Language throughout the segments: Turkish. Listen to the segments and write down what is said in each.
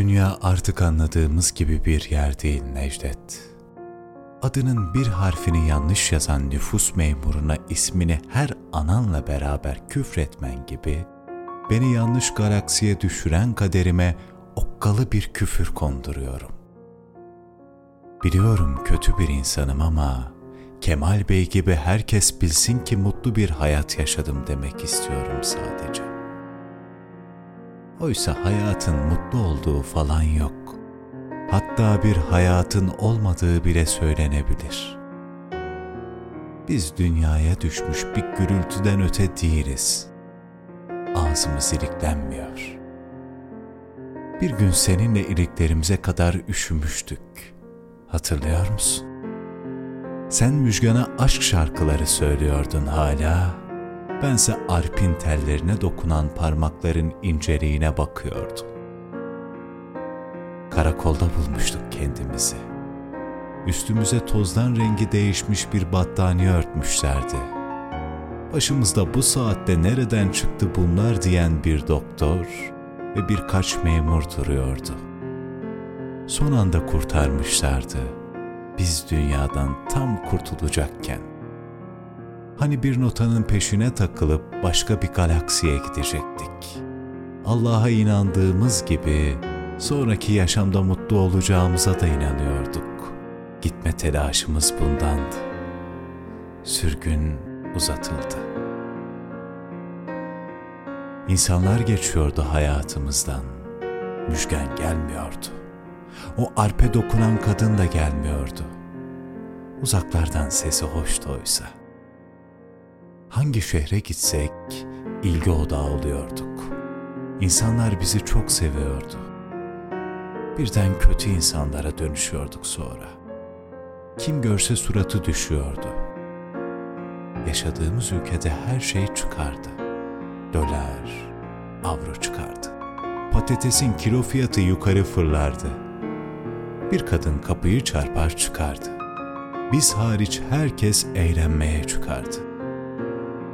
dünya artık anladığımız gibi bir yer değil Necdet. Adının bir harfini yanlış yazan nüfus memuruna ismini her ananla beraber küfretmen gibi, beni yanlış galaksiye düşüren kaderime okkalı bir küfür konduruyorum. Biliyorum kötü bir insanım ama Kemal Bey gibi herkes bilsin ki mutlu bir hayat yaşadım demek istiyorum sadece. Oysa hayatın mutlu olduğu falan yok. Hatta bir hayatın olmadığı bile söylenebilir. Biz dünyaya düşmüş bir gürültüden öte değiliz. Ağzımız iliklenmiyor. Bir gün seninle iliklerimize kadar üşümüştük. Hatırlıyor musun? Sen Müjgan'a aşk şarkıları söylüyordun hala. Bense arpin tellerine dokunan parmakların inceliğine bakıyordum. Karakolda bulmuştuk kendimizi. Üstümüze tozdan rengi değişmiş bir battaniye örtmüşlerdi. Başımızda bu saatte nereden çıktı bunlar diyen bir doktor ve birkaç memur duruyordu. Son anda kurtarmışlardı. Biz dünyadan tam kurtulacakken. Hani bir notanın peşine takılıp başka bir galaksiye gidecektik. Allah'a inandığımız gibi sonraki yaşamda mutlu olacağımıza da inanıyorduk. Gitme telaşımız bundandı. Sürgün uzatıldı. İnsanlar geçiyordu hayatımızdan. Müjgan gelmiyordu. O arpe dokunan kadın da gelmiyordu. Uzaklardan sesi hoştu oysa. Hangi şehre gitsek ilgi odağı oluyorduk. İnsanlar bizi çok seviyordu. Birden kötü insanlara dönüşüyorduk sonra. Kim görse suratı düşüyordu. Yaşadığımız ülkede her şey çıkardı. Dolar, avro çıkardı. Patatesin kilo fiyatı yukarı fırlardı. Bir kadın kapıyı çarpar çıkardı. Biz hariç herkes eğlenmeye çıkardı.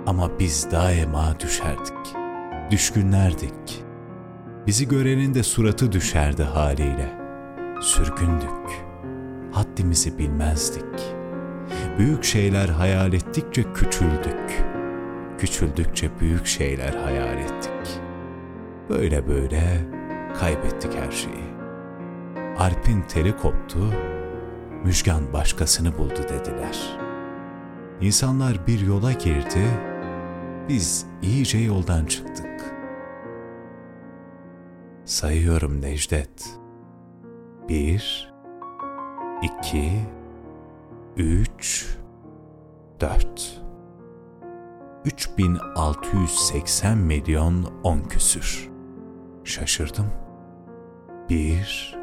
Ama biz daima düşerdik. Düşkünlerdik. Bizi görenin de suratı düşerdi haliyle. Sürgündük. Haddimizi bilmezdik. Büyük şeyler hayal ettikçe küçüldük. Küçüldükçe büyük şeyler hayal ettik. Böyle böyle kaybettik her şeyi. Arp'in teli koptu, Müjgan başkasını buldu dediler. İnsanlar bir yola girdi, biz iyice yoldan çıktık. Sayıyorum Necdet. 1, 2, 3, 4. 3680 milyon 10 küsür. Şaşırdım. 1,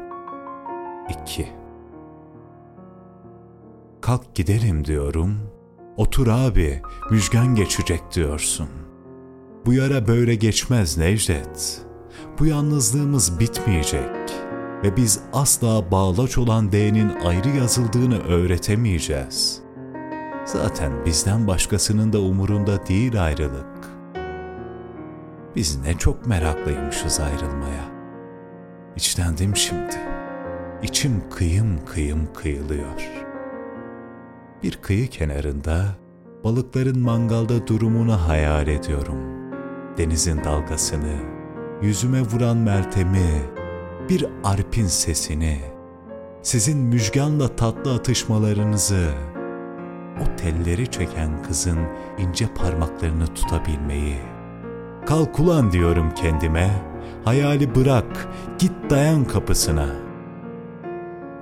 2. Kalk gidelim diyorum. Otur abi, Müjgan geçecek diyorsun. Bu yara böyle geçmez Necdet. Bu yalnızlığımız bitmeyecek. Ve biz asla bağlaç olan D'nin ayrı yazıldığını öğretemeyeceğiz. Zaten bizden başkasının da umurunda değil ayrılık. Biz ne çok meraklıymışız ayrılmaya. İçlendim şimdi. İçim kıyım kıyım kıyılıyor. Bir kıyı kenarında balıkların mangalda durumunu hayal ediyorum. Denizin dalgasını, yüzüme vuran Meltem'i, bir arpin sesini, sizin Müjgan'la tatlı atışmalarınızı, o telleri çeken kızın ince parmaklarını tutabilmeyi. Kalk ulan diyorum kendime, hayali bırak, git dayan kapısına.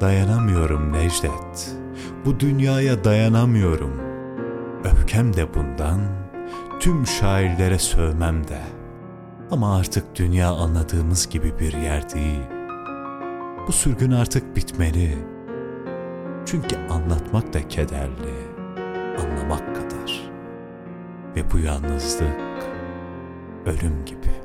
Dayanamıyorum Necdet, bu dünyaya dayanamıyorum. Öfkem de bundan, tüm şairlere sövmem de. Ama artık dünya anladığımız gibi bir yer değil. Bu sürgün artık bitmeli. Çünkü anlatmak da kederli, anlamak kadar. Ve bu yalnızlık ölüm gibi.